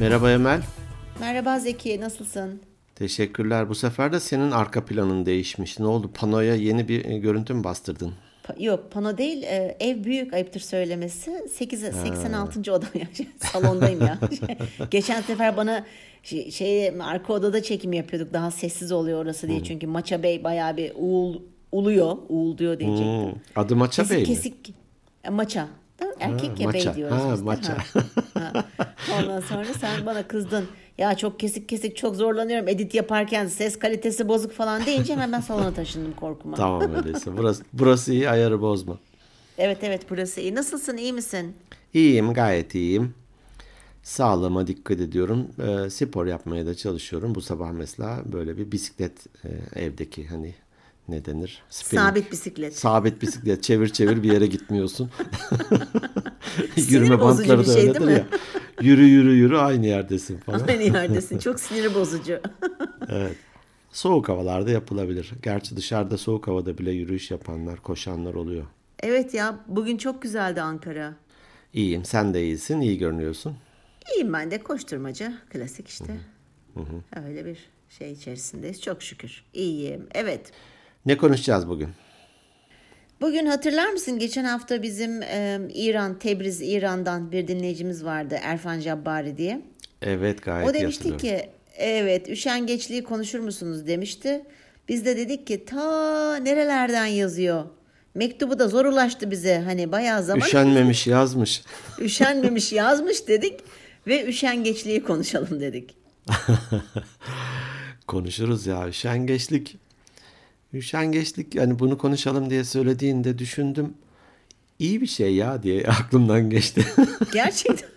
Merhaba Emel. Merhaba Zeki, nasılsın? Teşekkürler. Bu sefer de senin arka planın değişmiş. Ne oldu? Panoya yeni bir görüntü mü bastırdın? Yok, pano değil. Ev büyük, ayıptır söylemesi. 86. odam ya. Salondayım ya. Geçen sefer bana arka odada çekim yapıyorduk. Daha sessiz oluyor orası diye. Çünkü Maça Bey bayağı bir uluyor. Uğul diyor diyecektim. Adı Maça Bey mi? Kesik. Maça. Erkek ya, bey diyoruz biz. Maça. Ondan sonra sen bana kızdın. Ya çok kesik çok zorlanıyorum edit yaparken, ses kalitesi bozuk falan deyince hemen ben salona taşındım korkuma. Tamam, öyleyse burası iyi, ayarı bozma. Evet burası iyi. Nasılsın, iyi misin? İyiyim, gayet iyiyim. Sağlığıma dikkat ediyorum. Spor yapmaya da çalışıyorum. Bu sabah mesela böyle bir bisiklet, evdeki hani ne denir? Spinning. Sabit bisiklet. Çevir bir yere gitmiyorsun. Yürüme bantları da öyledir ya. Yürü aynı yerdesin falan. Aynı yerdesin. Çok sinir bozucu. Evet. Soğuk havalarda yapılabilir. Gerçi dışarıda soğuk havada bile yürüyüş yapanlar, koşanlar oluyor. Evet ya, bugün çok güzeldi Ankara. İyiyim. Sen de iyisin. İyi görünüyorsun. İyiyim ben de. Koşturmaca. Klasik işte. Hı-hı. Öyle bir şey içerisindeyiz. Çok şükür. İyiyim. Evet. Ne konuşacağız bugün? Bugün hatırlar mısın? Geçen hafta bizim Tebriz, İran'dan bir dinleyicimiz vardı. Erfan Jabbari diye. Evet, gayet iyi. O demişti ki üşengeçliği konuşur musunuz demişti. Biz de dedik ki ta nerelerden yazıyor. Mektubu da zor ulaştı bize. Hani bayağı zaman. Üşenmemiş yazmış dedik. Ve üşengeçliği konuşalım dedik. Konuşuruz ya, üşengeçlik. Üşengeçlik, yani bunu konuşalım diye söylediğinde düşündüm. İyi bir şey ya diye aklımdan geçti. Gerçekten.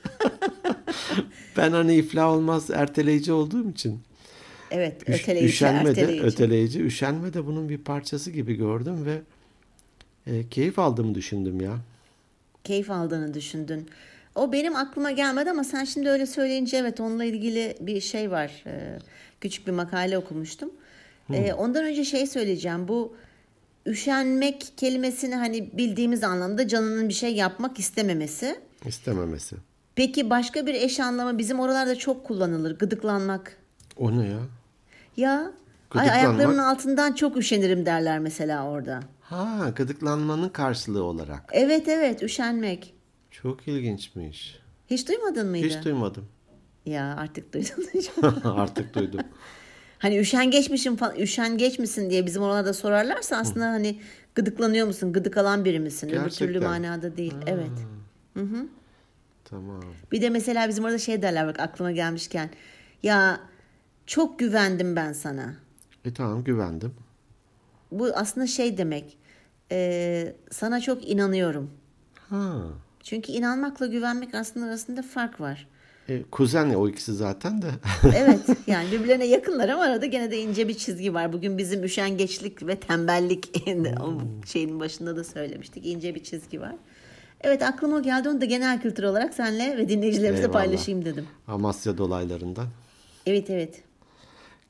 Ben hani iflah olmaz, erteleyici olduğum için. Evet, öteleyici. Üşenme de bunun bir parçası gibi gördüm ve keyif aldığımı düşündüm ya. Keyif aldığını düşündün. O benim aklıma gelmedi ama sen şimdi öyle söyleyince evet, onunla ilgili bir şey var. Küçük bir makale okumuştum. Ondan önce söyleyeceğim, bu üşenmek kelimesini hani bildiğimiz anlamda canının bir şey yapmak istememesi. İstememesi. Peki başka bir eş anlamı bizim oralarda çok kullanılır, gıdıklanmak. O ne ya? Ya ayaklarımın altından çok üşenirim derler mesela orada. Ha, gıdıklanmanın karşılığı olarak. Evet, üşenmek. Çok ilginçmiş. Hiç duymadın mıydı? Hiç duymadım. Ya artık duydum. Artık duydum. Hani üşengeç misin diye bizim oralarda sorarlarsa aslında hani gıdıklanıyor musun, gıdık alan biri misin? Gerçekten. Öbür türlü manada değil. Ha. Evet. Hı-hı. Tamam. Bir de mesela bizim orada derler, bak aklıma gelmişken. Ya çok güvendim ben sana. Tamam, güvendim. Bu aslında demek. Sana çok inanıyorum. Ha. Çünkü inanmakla güvenmek aslında arasında fark var. Kuzen ya, o ikisi zaten de. Evet, yani birbirlerine yakınlar ama arada gene de ince bir çizgi var. Bugün bizim üşengeçlik ve tembellik şeyin başında da söylemiştik. İnce bir çizgi var. Evet, aklıma o geldi. Onu da genel kültür olarak senle ve dinleyicilerimize paylaşayım dedim. Amasya dolaylarından. Evet.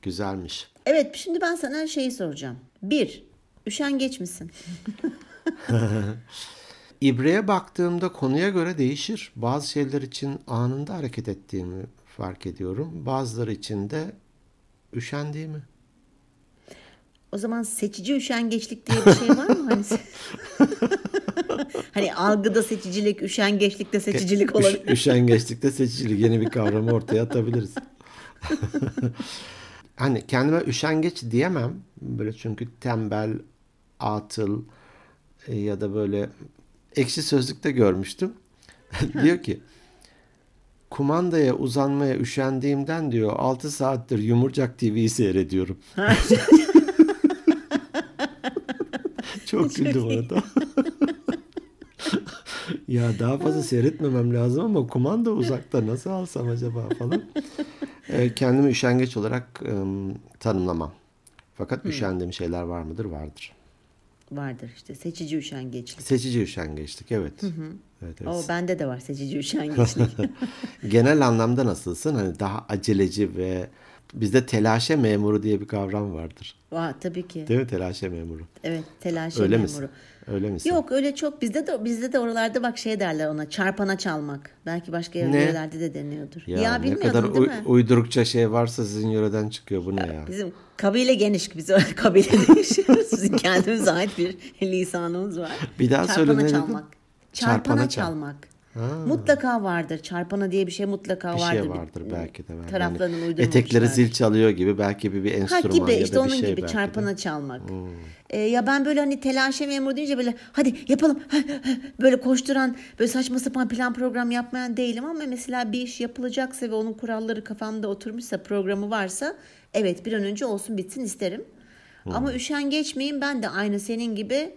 Güzelmiş. Evet, şimdi ben sana soracağım. 1. Üşengeç misin? İbreye baktığımda konuya göre değişir. Bazı şeyler için anında hareket ettiğimi fark ediyorum. Bazıları için de üşendiğimi. O zaman seçici üşengeçlik diye bir şey var mı? Hani algıda seçicilik, üşengeçlikte seçicilik olabilir. Üşengeçlikte seçicilik, yeni bir kavramı ortaya atabiliriz. Hani kendime üşengeç diyemem. Böyle çünkü tembel, atıl ya da böyle... Ekşi Sözlük'te görmüştüm. Diyor ki, kumandaya uzanmaya üşendiğimden diyor 6 saattir Yumurcak TV'yi seyrediyorum. Çok güldüm orada. Ya daha fazla seyretmemem lazım ama kumanda uzakta, nasıl alsam acaba falan. Kendimi üşengeç olarak tanımlamam. Fakat üşendiğim şeyler var mıdır? Vardır işte, seçici üşengeçlik. Seçici üşengeçlik, evet. Evet. O bende de var, seçici üşengeçlik. Genel anlamda nasılsın? Hani daha aceleci ve Bizde telaşe memuru diye bir kavram vardır. Aa, tabii ki. Değil mi? Telaşe memuru. Evet, telaşe öyle memuru. Misin? Öyle misin? Yok, öyle çok bizde de oralarda bak şey derler ona, çarpana çalmak. Belki başka yerlerde de deniyordur. Ya bilmiyordum, ne kadar değil mi? Uydurukça şey varsa sizin yöreden çıkıyor, bu ne ya? Bizim kabile geniş, biz öyle kabilede yaşıyoruz. Sizin kendimize ait bir lisanımız var. Bir daha söyle, ne dedin? Çarpana çalmak. Ha. Mutlaka vardır. Çarpana diye bir şey mutlaka vardır. Bir şey vardır belki de. Taraflarının yani uydurmuşlar. Etekleri zil çalıyor gibi belki bir enstrüman gibi, ya da işte bir şey gibi, belki çarpana de çalmak. Hmm. Ya ben böyle hani telaşe memur deyince böyle hadi yapalım böyle koşturan, böyle saçma sapan plan program yapmayan değilim, ama mesela bir iş yapılacaksa ve onun kuralları kafamda oturmuşsa, programı varsa, evet bir an önce olsun bitsin isterim. Ama üşengeç miyim? Ben de aynı senin gibi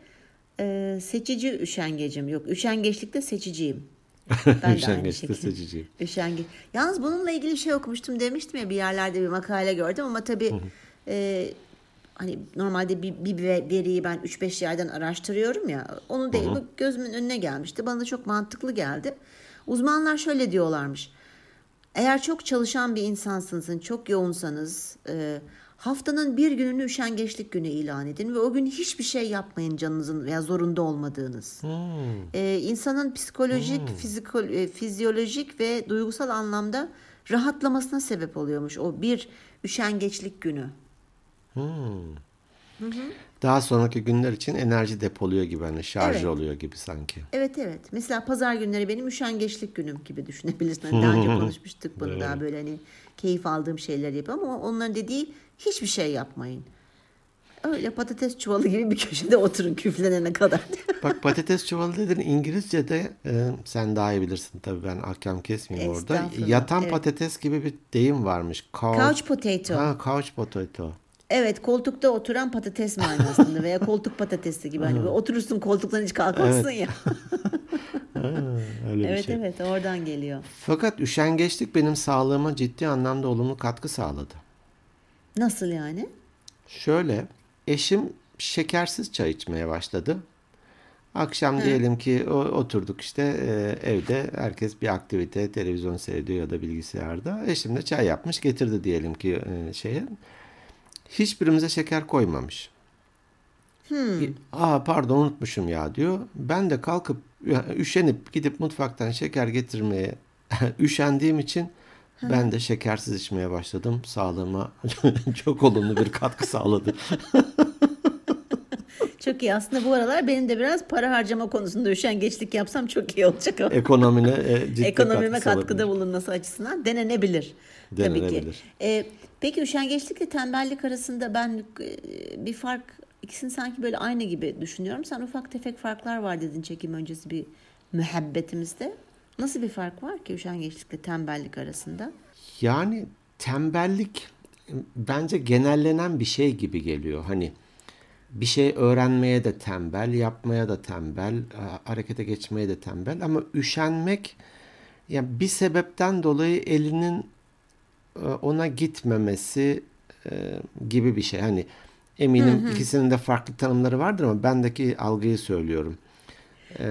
seçici üşengecim. Yok, üşengeçlikte seçiciyim. Ben de aynı şekilde seçiciyim. Üşengeç. Yalnız bununla ilgili bir şey okumuştum, demiştim ya, bir yerlerde bir makale gördüm, ama tabii hani normalde bir veriyi ben 3-5 yerden araştırıyorum ya, onu değil bu gözümün önüne gelmişti, bana da çok mantıklı geldi. Uzmanlar şöyle diyorlarmış: eğer çok çalışan bir insansınız, çok yoğunsanız, haftanın bir gününü üşengeçlik günü ilan edin ve o gün hiçbir şey yapmayın, canınızın veya zorunda olmadığınız. İnsanın psikolojik, fizyolojik ve duygusal anlamda rahatlamasına sebep oluyormuş o bir üşengeçlik günü. Daha sonraki günler için enerji depoluyor gibi, hani şarj oluyor gibi sanki. Evet. Mesela pazar günleri benim üşengeçlik günüm gibi düşünebilirsin. Daha önce konuşmuştuk bunu, daha böyle hani keyif aldığım şeyler yapıyorum, ama onların dediği hiçbir şey yapmayın. Öyle patates çuvalı gibi bir köşede oturun küflenene kadar. Bak, patates çuvalı dedin, İngilizce'de sen daha iyi bilirsin tabii, ben ahkam kesmeyeyim orada. Yatan patates gibi bir deyim varmış. Couch potato. Ha, couch potato. Evet, koltukta oturan patates manasında veya koltuk patatesi gibi, hani oturursun koltuktan hiç kalkmazsın ya. Öyle bir şey. Evet, oradan geliyor. Fakat üşengeçlik benim sağlığıma ciddi anlamda olumlu katkı sağladı. Nasıl yani? Şöyle, eşim şekersiz çay içmeye başladı. Akşam diyelim ki oturduk işte evde, herkes bir aktivite, televizyon seyrediyor ya da bilgisayarda. Eşim de çay yapmış getirdi diyelim ki şeye. Hiçbirimize şeker koymamış. Aa, pardon, unutmuşum ya diyor. Ben de kalkıp üşenip gidip mutfaktan şeker getirmeye üşendiğim için ben de şekersiz içmeye başladım. Sağlığıma çok olumlu bir katkı sağladı. Çok iyi. Aslında bu aralar benim de biraz para harcama konusunda üşengeçlik yapsam çok iyi olacak. Ama. Ekonomime katkıda bulunması açısından denenebilir. Tabii ki. Peki üşengeçlikle tembellik arasında ben bir fark, ikisini sanki böyle aynı gibi düşünüyorum. Sen ufak tefek farklar var dedin çekim öncesi bir muhabbetimizde. Nasıl bir fark var ki üşengeçlikle tembellik arasında? Yani tembellik bence genellenen bir şey gibi geliyor. Hani bir şey öğrenmeye de tembel, yapmaya da tembel, harekete geçmeye de tembel. Ama üşenmek yani bir sebepten dolayı elinin ona gitmemesi gibi bir şey. Hani eminim ikisinin de farklı tanımları vardır ama bendeki algıyı söylüyorum.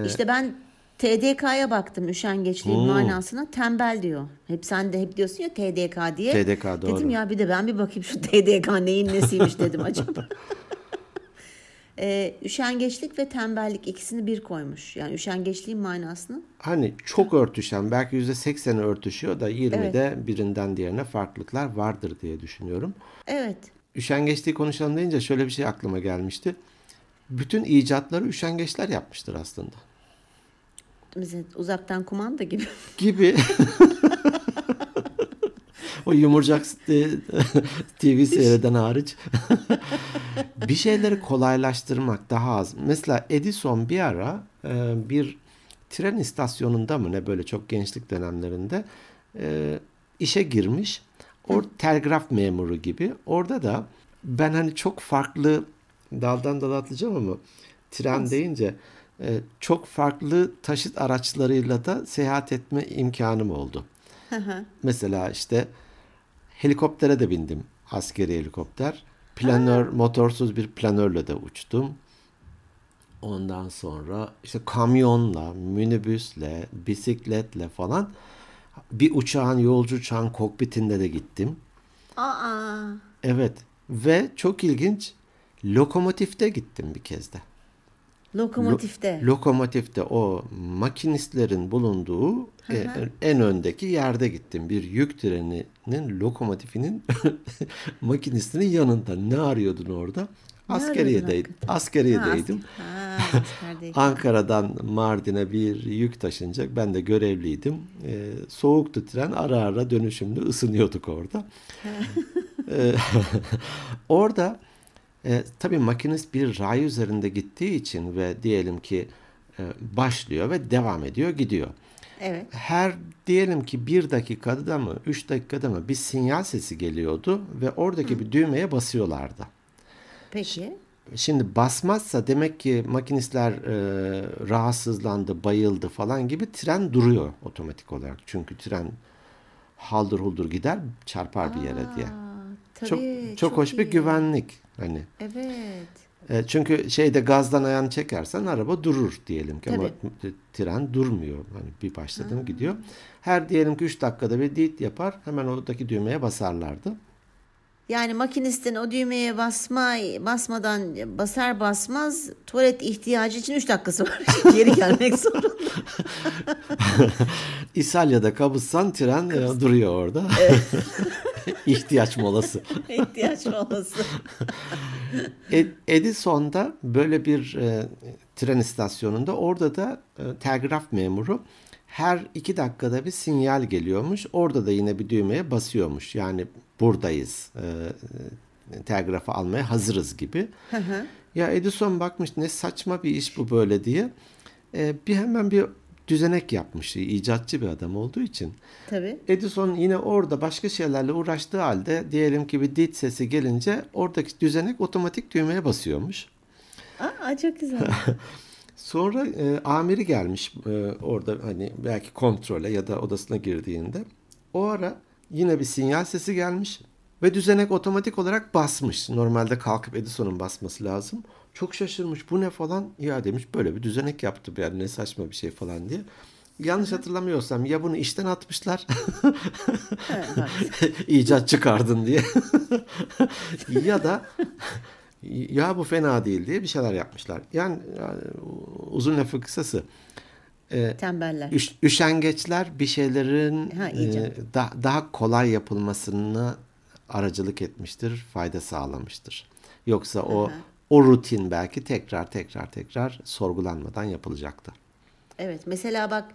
İşte ben TDK'ya baktım, üşengeçliğin manasına tembel diyor. Hep sen de hep diyorsun ya TDK diye. TDK doğru. Dedim ya bir de ben bir bakayım şu TDK neyin nesiymiş dedim acaba. Üşengeçlik ve tembellik ikisini bir koymuş. Yani üşengeçliğin manasını. Hani çok örtüşen, belki %80'i örtüşüyor da 20'de birinden diğerine farklılıklar vardır diye düşünüyorum. Evet. Üşengeçliği konuşalım deyince şöyle bir şey aklıma gelmişti. Bütün icatları üşengeçler yapmıştır aslında. Uzaktan kumanda gibi. Gibi. O yumurcak TV seyreden hariç. Bir şeyleri kolaylaştırmak daha az. Mesela Edison bir ara bir tren istasyonunda mı ne, böyle çok gençlik dönemlerinde işe girmiş. O telgraf memuru gibi. Orada da ben hani çok farklı daldan dala atlayacağım ama tren deyince çok farklı taşıt araçlarıyla da seyahat etme imkanım oldu. Mesela işte helikoptere de bindim. Askeri helikopter. Planör, motorsuz bir planörle de uçtum. Ondan sonra işte kamyonla, minibüsle, bisikletle falan, bir uçağın, yolcu uçağın kokpitinde de gittim. Aa. Evet. Ve çok ilginç, lokomotifte gittim bir kez de. Lokomotifte. Lokomotifte o makinistlerin bulunduğu en öndeki yerde gittim. Bir yük treninin lokomotifinin makinistinin yanında. Ne arıyordun orada? Askeriyedeydim. Ankara'dan Mardin'e bir yük taşınacak. Ben de görevliydim. Soğuktu tren. Ara ara dönüşümlü ısınıyorduk orada. Orada tabii makinist bir ray üzerinde gittiği için ve diyelim ki başlıyor ve devam ediyor, gidiyor. Evet. Her diyelim ki 1 dakikada mı 3 dakikada mı bir sinyal sesi geliyordu ve oradaki bir düğmeye basıyorlardı. Peki. Şimdi basmazsa demek ki makinistler rahatsızlandı, bayıldı falan gibi, tren duruyor otomatik olarak. Çünkü tren haldır huldur gider, çarpar bir yere diye. Tabii, çok hoş iyi. Bir güvenlik hani. Evet. Çünkü şeyde gazdan ayağını çekersen araba durur diyelim ki, ama tren durmuyor. Hani bir başladı mı gidiyor. Her diyelim ki 3 dakikada bir dit yapar, hemen oradaki düğmeye basarlardı. Yani makinistin o düğmeye basmadan tuvalet ihtiyacı için 3 dakikası var. Geri gelmek zorunda. İsalya'da kabussan tren duruyor orada. Evet. İhtiyaç molası. Edison'da böyle bir tren istasyonunda, orada da telgraf memuru her 2 dakikada bir sinyal geliyormuş. Orada da yine bir düğmeye basıyormuş. Yani buradayız, telgrafı almaya hazırız gibi. Ya Edison bakmış ne saçma bir iş bu böyle diye. Hemen bir düzenek yapmış. İcatçı bir adam olduğu için. Tabii. Edison yine orada başka şeylerle uğraştığı halde diyelim ki bir dit sesi gelince oradaki düzenek otomatik düğmeye basıyormuş. Aa, çok güzel. Sonra amiri gelmiş orada hani belki kontrole ya da odasına girdiğinde. O ara yine bir sinyal sesi gelmiş ve düzenek otomatik olarak basmış. Normalde kalkıp Edison'un basması lazım. Çok şaşırmış, bu ne falan. Ya demiş, böyle bir düzenek yaptı yani, ne saçma bir şey falan diye. Yanlış hatırlamıyorsam ya bunu işten atmışlar. İcat çıkardın diye. Ya da ya bu fena değil diye bir şeyler yapmışlar. Yani uzun lafı kısası. Tembeller. Üşengeçler bir şeylerin daha kolay yapılmasına aracılık etmiştir, fayda sağlamıştır. Yoksa o rutin belki tekrar sorgulanmadan yapılacaktı. Evet, mesela bak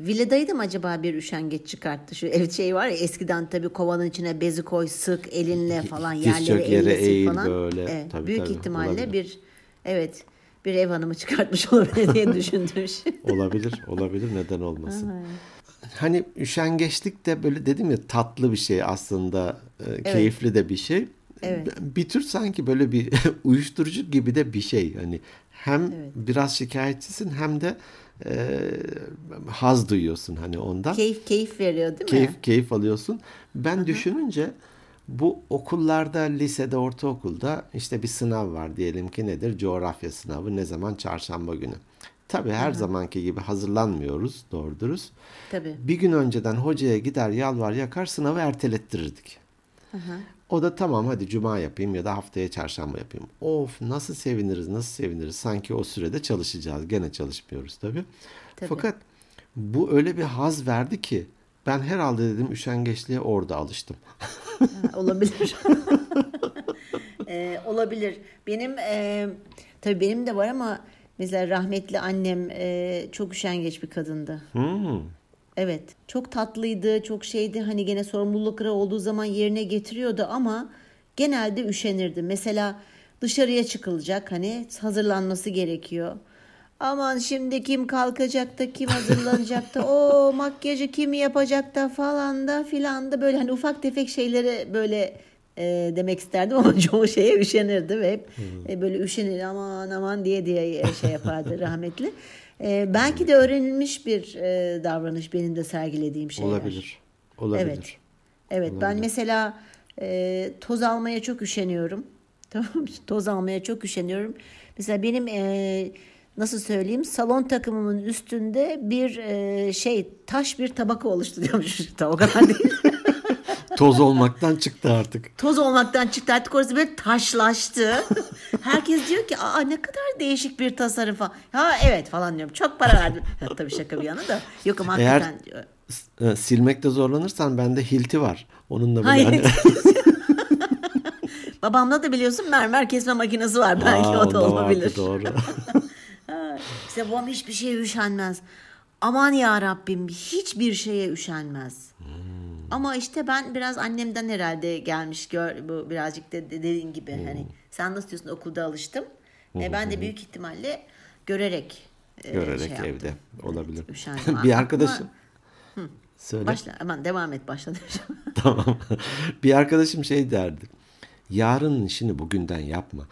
villadaydım, acaba bir üşengeç çıkarttı. Şu ev şeyi var ya, eskiden tabii kovanın içine bezi koy, sık elinle falan, yerlere eğil falan. Böyle. Evet, tabii, büyük ihtimalle olabilir. Bir ev hanımı çıkartmış olabilir diye düşündürmüş. olabilir, neden olmasın. Hani üşengeçlik de böyle dedim ya, tatlı bir şey aslında, keyifli de bir şey. Evet. Bir tür sanki böyle bir uyuşturucu gibi de bir şey. Hani hem biraz şikayetçisin hem de haz duyuyorsun hani ondan. Keyif veriyor değil mi? Keyif alıyorsun. Ben düşününce bu okullarda, lisede, ortaokulda işte bir sınav var diyelim ki, nedir? Coğrafya sınavı, ne zaman? Çarşamba günü. Tabii her zamanki gibi hazırlanmıyoruz doğru dürüst. Tabii. Bir gün önceden hocaya gider yalvar yakar sınavı ertelettirirdik. O da tamam hadi cuma yapayım ya da haftaya çarşamba yapayım. Of, nasıl seviniriz, sanki o sürede çalışacağız, gene çalışmıyoruz tabii. Fakat bu öyle bir haz verdi ki ben herhalde dedim üşengeçliğe orada alıştım. Olabilir. Olabilir. Benim de var ama mesela rahmetli annem çok üşengeç bir kadındı. Evet, çok tatlıydı, çok şeydi, hani gene sorumlulukları olduğu zaman yerine getiriyordu ama genelde üşenirdi. Mesela dışarıya çıkılacak, hani hazırlanması gerekiyor. Aman şimdi kim kalkacak da kim hazırlanacak da o makyajı kim yapacak da falan da filan da, böyle hani ufak tefek şeyleri böyle demek isterdim ama çoğu şeye üşenirdi ve hep böyle üşenir aman diye şey yapardı rahmetli. Belki de öğrenilmiş bir davranış, benim de sergilediğim şeyler. Olabilir. Evet. Olabilir. Ben mesela toz almaya çok üşeniyorum. Mesela benim nasıl söyleyeyim, salon takımımın üstünde bir taş bir tabaka oluştu diyormuş. Tabakalar değil. Toz olmaktan çıktı artık. Toz olmaktan çıktı artık, orası böyle taşlaştı. Herkes diyor ki aa ne kadar değişik bir tasarıfa. Ha evet falan diyorum. Çok para verdim. Tabii şaka bir yana da. Yok ama hakikaten diyor. Silmekte zorlanırsan bende hilti var. Onun da böyle hani... Babamda da biliyorsun mermer kesme makinesi var. Belki o da olabilir. Doğru. İşte babam hiçbir şeye üşenmez. Aman ya Rabbim, hiçbir şeye üşenmez. Ama işte ben biraz annemden herhalde gelmiş bu birazcık da dediğin gibi hani sen nasıl diyorsun okulda alıştım. Ben de büyük ihtimalle görerek şey evde olabilir. Evet, bir arkadaşım söyle. Başla. Aman devam et, başla diyeceğim. Tamam. Bir arkadaşım şey derdi. Yarının işini bugünden yapma.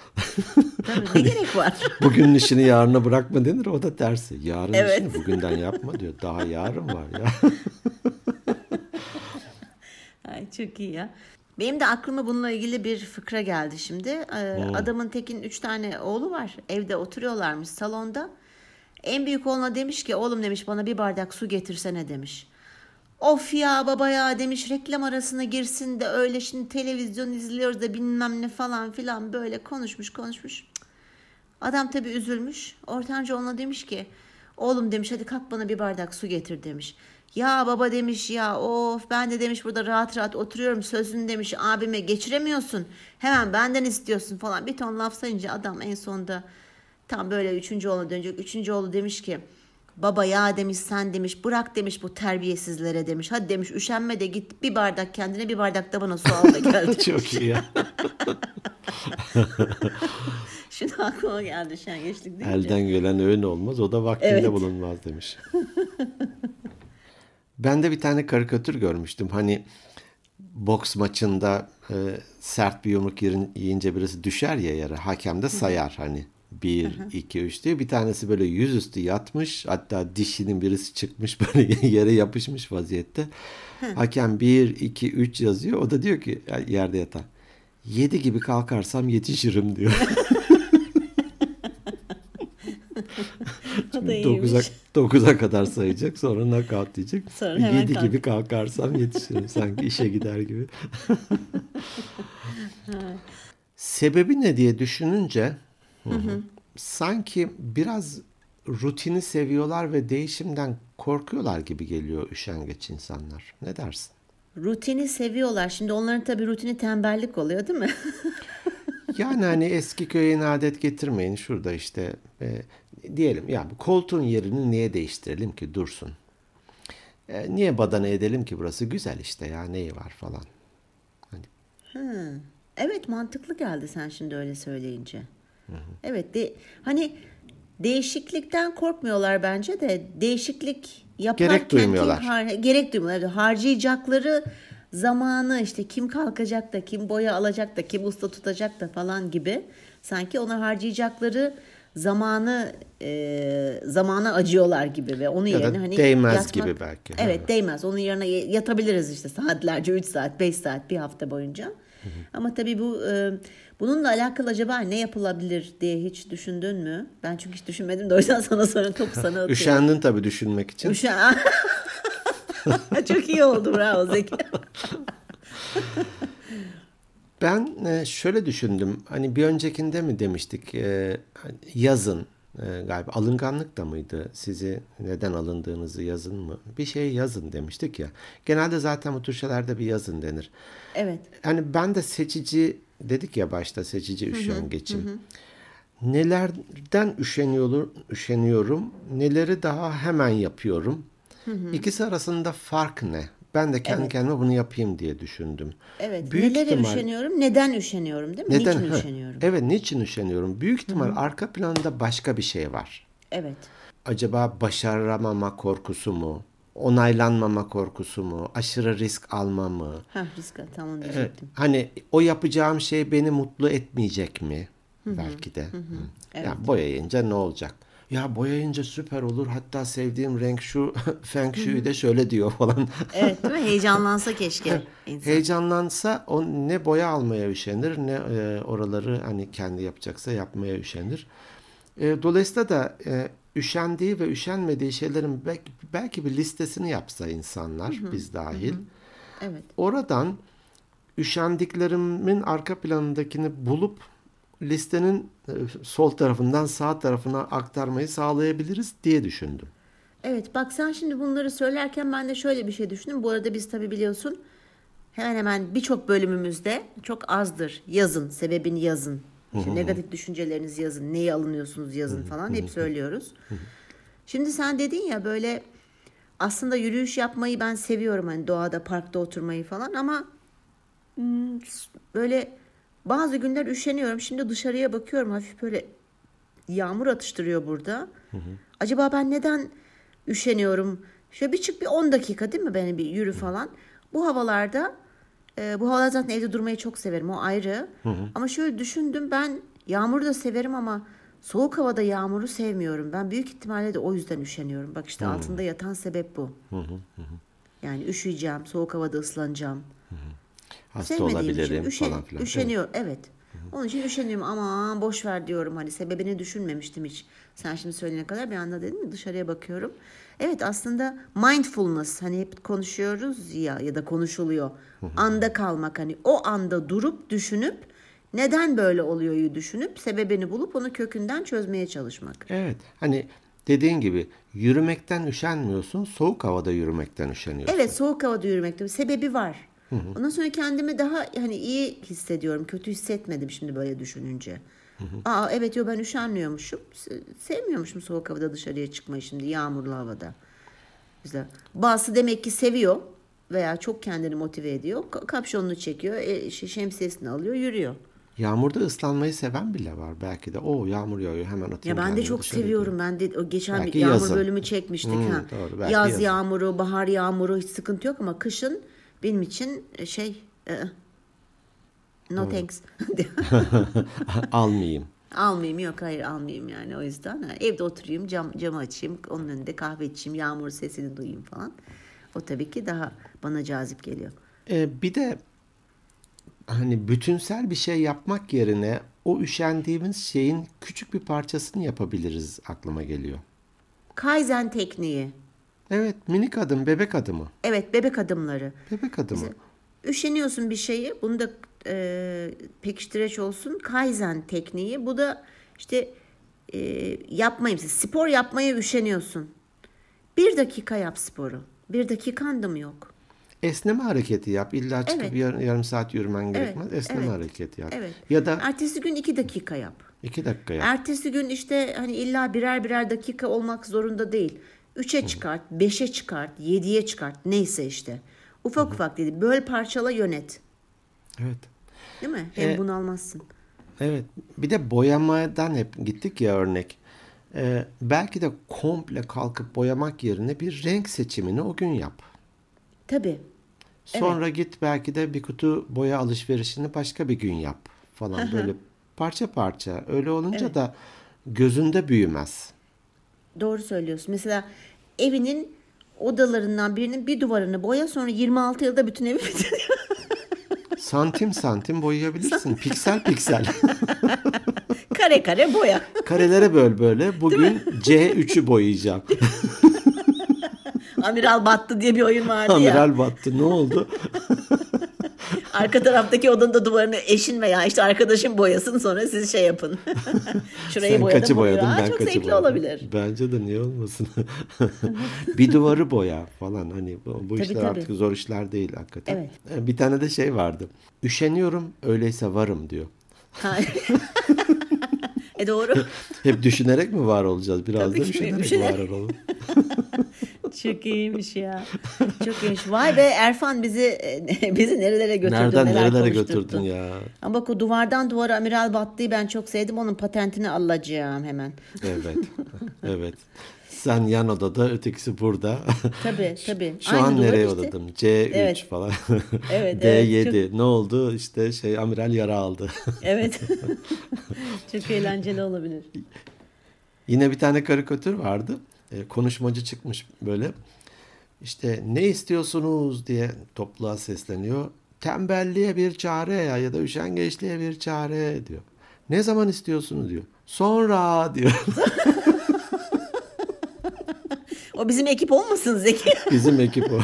Tabii, hani, ne gerek var? Bugünün işini yarına bırakma denir, o da tersi. Yarının işini bugünden yapma diyor. Daha yarın var ya. Ay çok iyi ya. Benim de aklıma bununla ilgili bir fıkra geldi şimdi. Adamın tekin 3 tane oğlu var. Evde oturuyorlarmış salonda. En büyük oğluna demiş ki oğlum demiş bana bir bardak su getirsene demiş. Of ya baba ya demiş, reklam arasına girsin de öyle şimdi televizyon izliyoruz da bilmem ne falan filan böyle konuşmuş. Adam tabii üzülmüş. Ortanca ona demiş ki oğlum demiş hadi kalk bana bir bardak su getir demiş. Ya baba demiş ya of ben de demiş burada rahat rahat oturuyorum, sözünü demiş abime geçiremiyorsun. Hemen benden istiyorsun falan. Bir ton laf sayınca adam en sonunda tam böyle 3. oğluna dönecek. 3. oğlu demiş ki baba ya demiş sen demiş bırak demiş bu terbiyesizlere demiş. Hadi demiş üşenme de git bir bardak kendine bir bardak da bana su al da gel demiş. Çok iyi ya. Şimdi aklıma geldi şu an geçtik deyince. Elden gelen öğün olmaz, o da vaktinde bulunmaz demiş. Ben de bir tane karikatür görmüştüm. Hani boks maçında sert bir yumruk yiyince birisi düşer ya yere. Hakem de sayar hani. 1, 2, 3 diye. Bir tanesi böyle yüzüstü yatmış. Hatta dişinin birisi çıkmış böyle yere yapışmış vaziyette. Hakem 1, 2, 3 yazıyor. O da diyor ki yerde yatan. 7 gibi kalkarsam yetişirim diyor. 9'a kadar sayacak. Sonra nakat diyecek. 7 gibi kalkarsam yetişirim. Sanki işe gider gibi. Sebebi ne diye düşününce sanki biraz rutini seviyorlar ve değişimden korkuyorlar gibi geliyor üşengeç insanlar. Ne dersin? Rutini seviyorlar. Şimdi onların tabii rutini tembellik oluyor değil mi? Yani hani eski köye adet getirmeyin. Şurada işte diyelim ya koltuğun yerini niye değiştirelim ki dursun? Niye badana edelim ki, burası güzel işte ya neyi var falan. Hani. Evet mantıklı geldi sen şimdi öyle söyleyince. Evet hani değişiklikten korkmuyorlar bence de değişiklik yaparken gerek duymuyorlar. Harcayacakları zamanı işte kim kalkacak da kim boya alacak da kim usta tutacak da falan gibi sanki ona harcayacakları zamanı zamana acıyorlar gibi ve onun ya yerine hani değmez yatmak gibi belki. Evet değmez, onun yerine yatabiliriz işte saatlerce 3 saat 5 saat bir hafta boyunca. Ama tabii bununla alakalı acaba ne yapılabilir diye hiç düşündün mü? Ben çünkü hiç düşünmedim de o yüzden sana sorun, topu sana atıyorum. Üşendin tabii düşünmek için. Çok iyi oldu, bravo Zeki. Ben şöyle düşündüm. Hani bir öncekinde mi demiştik yazın galiba alınganlık da mıydı? Sizi neden alındığınızı yazın mı? Bir şey yazın demiştik ya. Genelde zaten bu tür şeylerde bir yazın denir. Evet. Hani ben de seçici dedik ya başta, seçici üşengeçim. Nelerden üşeniyorum? Neleri daha hemen yapıyorum? İkisi arasında fark ne? Ben de kendi kendime bunu yapayım diye düşündüm. Evet. Üşeniyorum? Neden üşeniyorum değil mi? Niçin üşeniyorum? Evet, niçin üşeniyorum? Büyük ihtimal arka planında başka bir şey var. Evet. Acaba başaramama korkusu mu? Onaylanmama korkusu mu? Aşırı risk alma mı? Tamam diyecektim. Hani o yapacağım şey beni mutlu etmeyecek mi? Belki de. Evet. Yani boyayınca ne olacak? Ya boyayınca süper olur. Hatta sevdiğim renk şu, feng shui de şöyle diyor falan. Evet değil mi? Heyecanlansa keşke insan. Heyecanlansa o ne boya almaya üşenir ne oraları hani kendi yapacaksa yapmaya üşenir. Dolayısıyla da üşendiği ve üşenmediği şeylerin belki bir listesini yapsa insanlar biz dahil. Evet. Oradan üşendiklerimin arka planındakini bulup listenin sol tarafından sağ tarafına aktarmayı sağlayabiliriz diye düşündüm. Evet, bak sen şimdi bunları söylerken ben de şöyle bir şey düşündüm. Bu arada biz tabii biliyorsun hemen hemen birçok bölümümüzde çok azdır. Yazın, sebebini yazın. Şimdi negatif düşüncelerinizi yazın, neyi alınıyorsunuz yazın falan hep söylüyoruz. Şimdi sen dedin ya böyle aslında yürüyüş yapmayı ben seviyorum. Hani doğada, parkta oturmayı falan ama böyle bazı günler üşeniyorum. Şimdi dışarıya bakıyorum, hafif böyle yağmur atıştırıyor burada. Acaba ben neden üşeniyorum? Şöyle bir çık bir 10 dakika değil mi beni bir yürü falan. Bu havalarda zaten evde durmayı çok severim, o ayrı. Ama şöyle düşündüm, ben yağmuru da severim ama soğuk havada yağmuru sevmiyorum. Ben büyük ihtimalle de o yüzden üşeniyorum. Bak işte altında yatan sebep bu. Yani üşüyeceğim, soğuk havada ıslanacağım. Hasta olabilirim falan filan. Üşeniyorum, evet. Onun için üşeniyorum, aman boş ver diyorum, hani sebebini düşünmemiştim hiç. Sen şimdi söyleyene kadar bir anda dedin mi dışarıya bakıyorum. Evet, aslında mindfulness, hani hep konuşuyoruz ya da konuşuluyor. Anda kalmak, hani o anda durup düşünüp neden böyle oluyoryu düşünüp sebebini bulup onu kökünden çözmeye çalışmak. Evet, hani dediğin gibi yürümekten üşenmiyorsun, soğuk havada yürümekten üşeniyorsun. Evet, soğuk havada yürümekten sebebi var. Ondan sonra kendimi daha hani iyi hissediyorum. Kötü hissetmedim şimdi böyle düşününce. Aa evet diyor, ben üşenmiyormuşum. Sevmiyormuşum soğuk havada dışarıya çıkmayı, şimdi yağmurlu havada. Güzel. Bazısı demek ki seviyor veya çok kendini motive ediyor. Kapşonunu çekiyor, şemsiyesini alıyor, yürüyor. Yağmurda ıslanmayı seven bile var belki de. O yağmur yağıyor, hemen atayım. Ya ben de çok seviyorum. Ben de o geçen belki bir yağmur yazın bölümü çekmiştik doğru, yaz yazın yağmuru, bahar yağmuru hiç sıkıntı yok ama kışın benim için no thanks. Almayayım, yok hayır almayayım yani, o yüzden. Evde oturayım, camı açayım, onun önünde kahve içeyim, yağmur sesini duyayım falan. O tabii ki daha bana cazip geliyor. Bir de hani bütünsel bir şey yapmak yerine o üşendiğimiz şeyin küçük bir parçasını yapabiliriz aklıma geliyor. Kaizen tekniği. Evet, minik adım, bebek adımı. Evet, bebek adımları. Bebek adımı. Mesela, üşeniyorsun bir şeyi, bunu da pekiştireç olsun. Kaizen tekniği. Bu da işte yapmayayım. Spor yapmaya üşeniyorsun. 1 dakika yap sporu. 1 dakikan da mı yok? Esneme hareketi yap. İlla çıkıp yarım saat yürümen gerekmez. Evet, esneme hareketi yap. Evet. Ya da ertesi gün 2 dakika yap. 2 dakika yap. Ertesi gün işte hani illa birer dakika olmak zorunda değil. 3'e çıkart, 5'e çıkart, 7'ye çıkart. Neyse işte. Ufak dedi. Böyle parçala, yönet. Evet. Değil mi? Hem bunu almazsın. Evet. Bir de boyamadan hep gittik ya örnek. Belki de komple kalkıp boyamak yerine bir renk seçimini o gün yap. Tabii. Sonra git belki de bir kutu boya alışverişini başka bir gün yap falan. Böyle parça parça. Öyle olunca da gözünde büyümez. Doğru söylüyorsun. Mesela evinin odalarından birinin bir duvarını boya, sonra 26 yılda bütün evi bitir. Santim santim boyayabilirsin. Piksel piksel. Kare kare boya. Karelere böl böyle. Bugün C3'ü boyayacağım. Amiral battı diye bir oyun vardı ya. Amiral battı. Ne oldu? Arka taraftaki odanın da duvarını eşin veya işte arkadaşın boyasın, sonra siz şey yapın. Şurayı sen boyadım, kaçı boyadın, ben çok kaçı zevkli boyadım. Olabilir. Bence de niye olmasın. Bir duvarı boya falan, hani bu tabii, işler artık zor işler değil hakikaten. Evet. Bir tane de şey vardı. Üşeniyorum öyleyse varım diyor. Doğru. Hep düşünerek mi var olacağız? Biraz tabii da düşünerek var olalım. Çok iyiymiş ya. Çok iyiymiş. Vay be Erfan, bizi nerelere götürdün? Nerelere götürdün ya? Ama bak o duvardan duvara Amiral Battı'yı ben çok sevdim. Onun patentini alacağım hemen. Evet. Sen yan odada, ötekisi burada. Tabii. Şu aynı an nereye işte. Odadım? C3 falan. Evet, D7. Evet, çok... Ne oldu? İşte Amiral yara aldı. Evet. Çok eğlenceli olabilir. Yine bir tane karikatür vardı. Konuşmacı çıkmış böyle, işte ne istiyorsunuz diye topluğa sesleniyor. Tembelliğe bir çare ya da üşengeçliğe bir çare diyor. Ne zaman istiyorsunuz diyor. Sonra diyor. O bizim ekip olmasın Zeki? Bizim ekip o.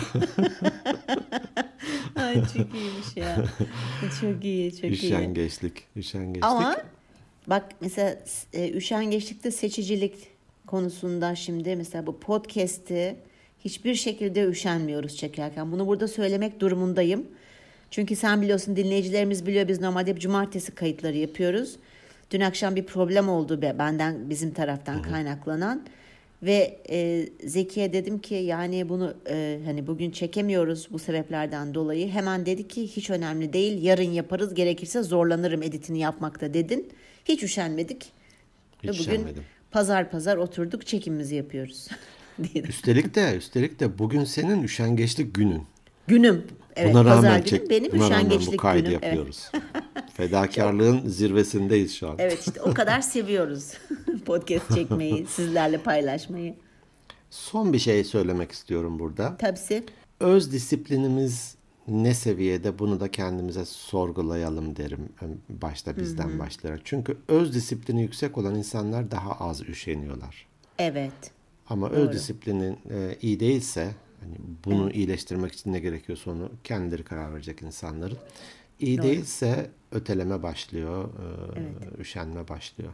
Çok iyiymiş ya. Çok iyi, çok iyi. Üşengeçlik. Ama bak mesela üşengeçlikte seçicilik konusunda şimdi mesela bu podcast'i hiçbir şekilde üşenmiyoruz çekerken. Bunu burada söylemek durumundayım. Çünkü sen biliyorsun, dinleyicilerimiz biliyor, biz normalde hep cumartesi kayıtları yapıyoruz. Dün akşam bir problem oldu benden, bizim taraftan kaynaklanan. Ve Zeki'ye dedim ki yani bunu hani bugün çekemiyoruz bu sebeplerden dolayı. Hemen dedi ki hiç önemli değil, yarın yaparız, gerekirse zorlanırım editini yapmakta dedin. Hiç üşenmedik. Hiç bugün üşenmedim. Pazar oturduk, çekimimizi yapıyoruz. Üstelik de bugün senin üşengeçlik günün. Günüm. Evet, buna rağmen bu kaydı yapıyoruz. Evet. Fedakarlığın zirvesindeyiz şu an. Evet, işte o kadar seviyoruz podcast çekmeyi, sizlerle paylaşmayı. Son bir şey söylemek istiyorum burada. Tabii. Öz disiplinimiz ne seviyede, bunu da kendimize sorgulayalım derim. Başta bizden başlayarak. Çünkü öz disiplini yüksek olan insanlar daha az üşeniyorlar. Evet. Ama doğru. Öz disiplinin iyi değilse... Yani bunu iyileştirmek için ne gerekiyorsa onu kendileri karar verecek insanların. İyi doğru. Değilse öteleme başlıyor, üşenme başlıyor.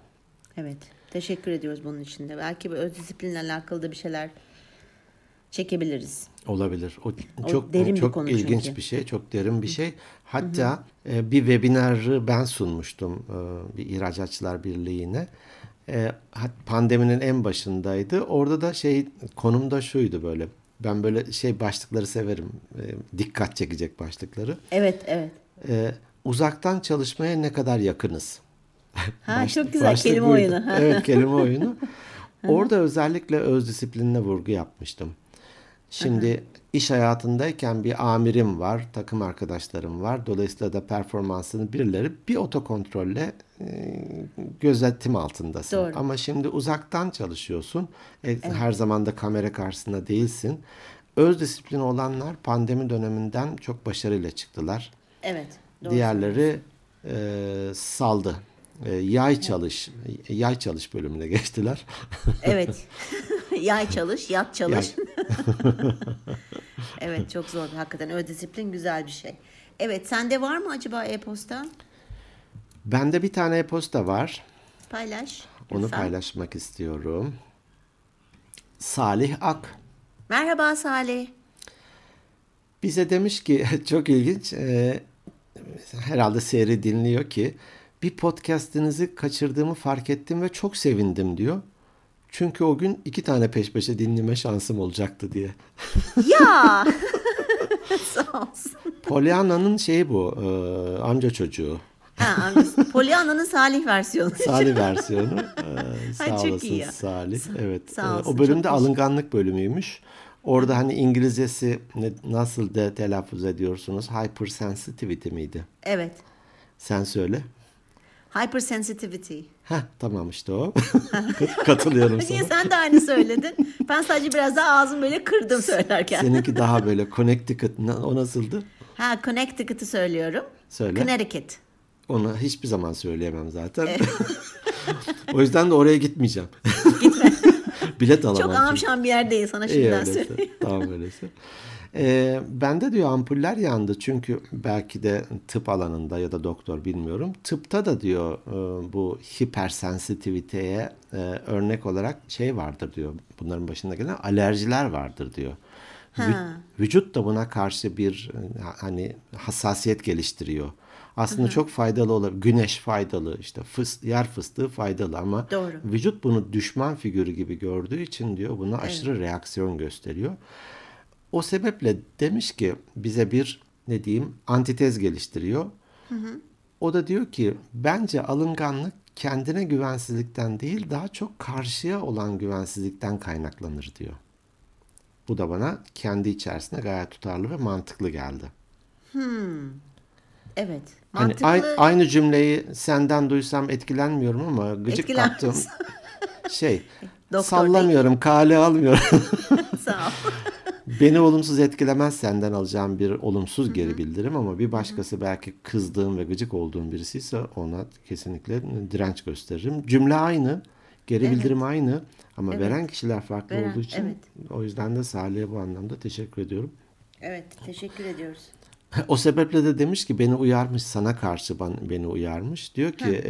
Evet, teşekkür ediyoruz bunun için de. Belki bir öz disiplinle alakalı da bir şeyler çekebiliriz. Olabilir. O çok ilginç çünkü. Bir şey, çok derin bir şey. Hatta bir webinarı ben sunmuştum bir İhracatçılar Birliği'ne. Pandeminin en başındaydı. Orada da konum da şuydu böyle. Ben böyle başlıkları severim. Dikkat çekecek başlıkları. Evet. Uzaktan çalışmaya ne kadar yakınız? Çok güzel kelime buydu. Oyunu. Evet, kelime oyunu. Orada özellikle öz disiplinine vurgu yapmıştım. Şimdi iş hayatındayken bir amirim var, takım arkadaşlarım var. Dolayısıyla da performansını birileri bir otokontrolle gözetim altındasın. Doğru. Ama şimdi uzaktan çalışıyorsun. Her zaman da kamera karşısında değilsin. Öz disiplini olanlar pandemi döneminden çok başarıyla çıktılar. Evet. Doğru. Diğerleri saldı. Yay çalış bölümüne geçtiler. Evet. Yay çalış, yat çalış. Evet, çok zor. Hakikaten öz disiplin güzel bir şey. Evet, sende var mı acaba e-posta? Bende bir tane e-posta var. Paylaş. Onu lütfen. Paylaşmak istiyorum. Salih Ak. Merhaba Salih. Bize demiş ki çok ilginç. Herhalde seyri dinliyor ki bir podcast'inizi kaçırdığımı fark ettim ve çok sevindim diyor. Çünkü o gün 2 tane peş peşe dinleme şansım olacaktı diye. Ya! Sağ olsun. Pollyanna'nın bu, amca çocuğu. Pollyanna'nın Salih versiyonu. Salih versiyonu. Sağ olasın Salih. Evet. O bölümde alınganlık bölümüymüş. Orada İngilizcesi nasıl de telaffuz ediyorsunuz? Hypersensitivity miydi? Evet. Sen söyle. Hypersensitivity. Tamam işte o. Katılıyorum sana. Sen de aynı söyledin. Ben sadece biraz daha ağzımı böyle kırdım söylerken. Seninki daha böyle Connecticut. O nasıldı? Connecticut'ı söylüyorum. Söyle. Connecticut. Onu hiçbir zaman söyleyemem zaten. Evet. O yüzden de oraya gitmeyeceğim. Gitme. Bilet alamam. Çok amşan bir yerdeyiz, sana şimdiden söyleyeyim. Tamam öyleyse. Bende diyor ampuller yandı çünkü belki de tıp alanında ya da doktor bilmiyorum. Tıpta da diyor bu hipersensitiviteye örnek olarak vardır diyor. Bunların başında gelen alerjiler vardır diyor. Vücut da buna karşı bir hassasiyet geliştiriyor. Aslında çok faydalı olabilir. Güneş faydalı, yer fıstığı faydalı ama doğru. Vücut bunu düşman figürü gibi gördüğü için diyor buna aşırı reaksiyon gösteriyor. O sebeple demiş ki bize bir antitez geliştiriyor. O da diyor ki bence alınganlık kendine güvensizlikten değil daha çok karşıya olan güvensizlikten kaynaklanır diyor. Bu da bana kendi içerisinde gayet tutarlı ve mantıklı geldi. Evet. Mantıklı. Aynı cümleyi senden duysam etkilenmiyorum ama gıcık kaptım. Sallamıyorum, kale almıyorum. Sağ ol. Beni olumsuz etkilemez, senden alacağım bir olumsuz geri bildirim ama bir başkası belki kızdığım ve gıcık olduğum birisiyse ona kesinlikle direnç gösteririm. Cümle aynı, geri bildirim aynı ama veren kişiler farklı olduğu için o yüzden de Salih'e bu anlamda teşekkür ediyorum. Evet, teşekkür ediyoruz. O sebeple de demiş ki beni uyarmış, sana karşı beni uyarmış. Diyor ki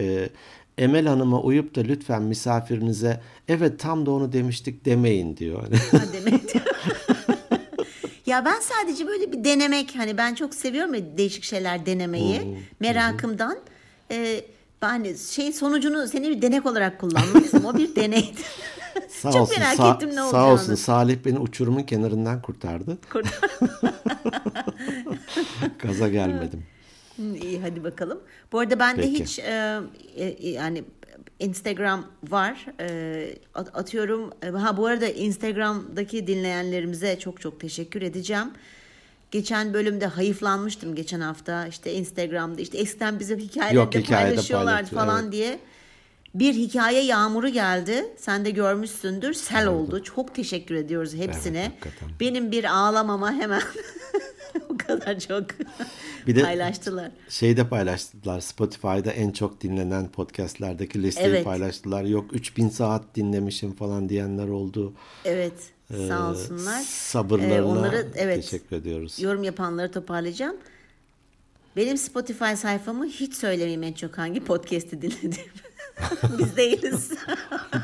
Emel Hanım'a uyup da lütfen misafirinize evet tam da onu demiştik demeyin diyor. Ya ben sadece böyle bir denemek, hani ben çok seviyorum ya değişik şeyler denemeyi merakımdan. Yani şey, sonucunu seni bir denek olarak kullanmıştım. O bir deneydi. Sağ çok olsun, merak ettim ne olacağını. Sağ olsun Salih beni uçurumun kenarından kurtardı. Gaza gelmedim. İyi, hadi bakalım. Bu arada ben de hiç yani Instagram var. Atıyorum. Ha, bu arada Instagram'daki dinleyenlerimize çok çok teşekkür edeceğim. Geçen bölümde hayıflanmıştım geçen hafta. İşte Instagram'da işte eskiden bizim hikayelerde paylaşıyorlardı falan diye. Bir hikaye yağmuru geldi. Sen de görmüşsündür. Sel oldu. Çok teşekkür ediyoruz hepsine. Evet, benim bir ağlamama hemen o kadar çok paylaştılar. Şey de paylaştılar. Spotify'da en çok dinlenen podcastlerdeki listeyi paylaştılar. Yok 3000 saat dinlemişim falan diyenler oldu. Evet. Sağ olsunlar. Sabırlarına onları, teşekkür ediyoruz. Yorum yapanları toparlayacağım. Benim Spotify sayfamı hiç söylemeyeyim en çok hangi podcast'i dinledim. Biz değiliz.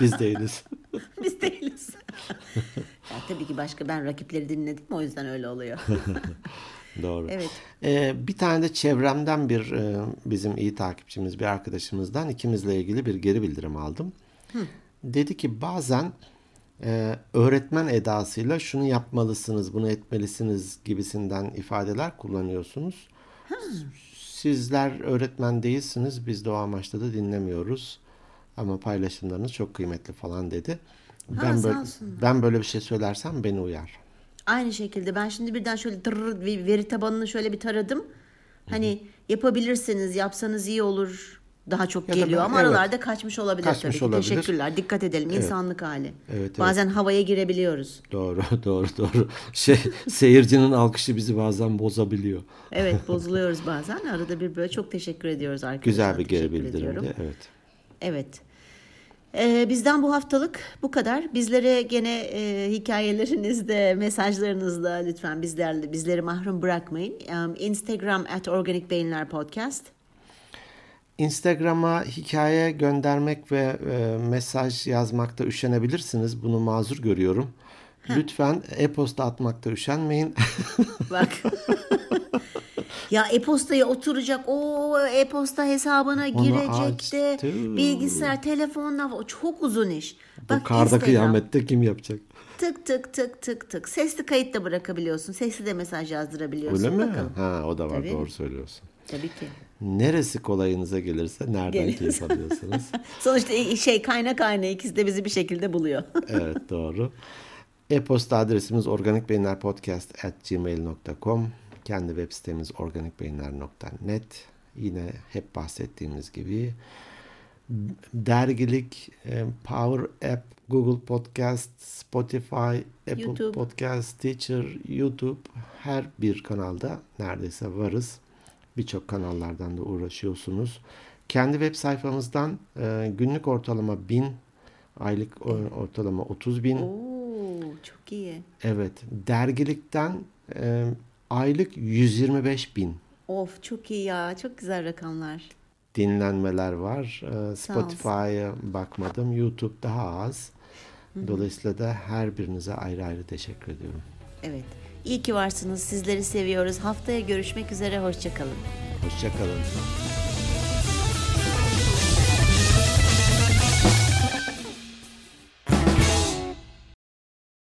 Biz değiliz. Biz değiliz. Ya, tabii ki başka, ben rakipleri dinledim, o yüzden öyle oluyor. Doğru. Evet. Bir tane de çevremden bir bizim iyi takipçimiz bir arkadaşımızdan ikimizle ilgili bir geri bildirim aldım. Dedi ki bazen öğretmen edasıyla şunu yapmalısınız, bunu etmelisiniz gibisinden ifadeler kullanıyorsunuz. Sizler öğretmen değilsiniz, biz de o amaçla da dinlemiyoruz ama paylaşımlarınız çok kıymetli falan dedi. Ben böyle bir şey söylersem beni uyar. Aynı şekilde ben şimdi birden şöyle veri tabanını şöyle bir taradım. Hani yapabilirsiniz, yapsanız iyi olur. Daha çok ya geliyor ama aralarda kaçmış olabilir tabii. Olabilir. Teşekkürler. Dikkat edelim. İnsanlık hali. Evet. Bazen havaya girebiliyoruz. Doğru. Seyircinin alkışı bizi bazen bozabiliyor. Evet, bozuluyoruz bazen. Arada bir böyle çok teşekkür ediyoruz arkadaşlar. Güzel bir geri bildirimdi. Evet. Bizden bu haftalık bu kadar. Bizlere gene hikayelerinizle, mesajlarınızla lütfen bizleri mahrum bırakmayın. Instagram @organicbeyinlerpodcast. Instagram'a hikaye göndermek ve mesaj yazmakta üşenebilirsiniz. Bunu mazur görüyorum. Lütfen e-posta atmakta üşenmeyin. Bak. Ya e-postaya oturacak, o e-posta hesabına girecek de bilgisayar, telefonla çok uzun iş. Bak, bu karda kıyamette kim yapacak? Tık tık. Sesli kayıt da bırakabiliyorsun. Sesli de mesaj yazdırabiliyorsun. Öyle mi? Bakalım. Ha, o da var. Tabii. Doğru söylüyorsun. Tabii ki. Neresi kolayınıza gelirse, nereden keyif alıyorsunuz? Sonuçta kaynak ikisi de bizi bir şekilde buluyor. Evet, doğru. E-posta adresimiz organicbeyinlerpodcast@gmail.com. Kendi web sitemiz organicbeyinler.net. Yine hep bahsettiğimiz gibi dergilik, Power App, Google Podcast, Spotify, Apple YouTube. Podcast, Stitcher, YouTube, her bir kanalda neredeyse varız. Birçok kanallardan da uğraşıyorsunuz. Kendi web sayfamızdan günlük ortalama 1000, aylık ortalama 30.000. Oo, çok iyi. Evet, dergilikten aylık 125.000. Of, çok iyi ya, çok güzel rakamlar. Dinlenmeler var. Spotify'a bakmadım, YouTube daha az. Dolayısıyla da her birinize ayrı ayrı teşekkür ediyorum. Evet. İyi ki varsınız. Sizleri seviyoruz. Haftaya görüşmek üzere. Hoşça kalın.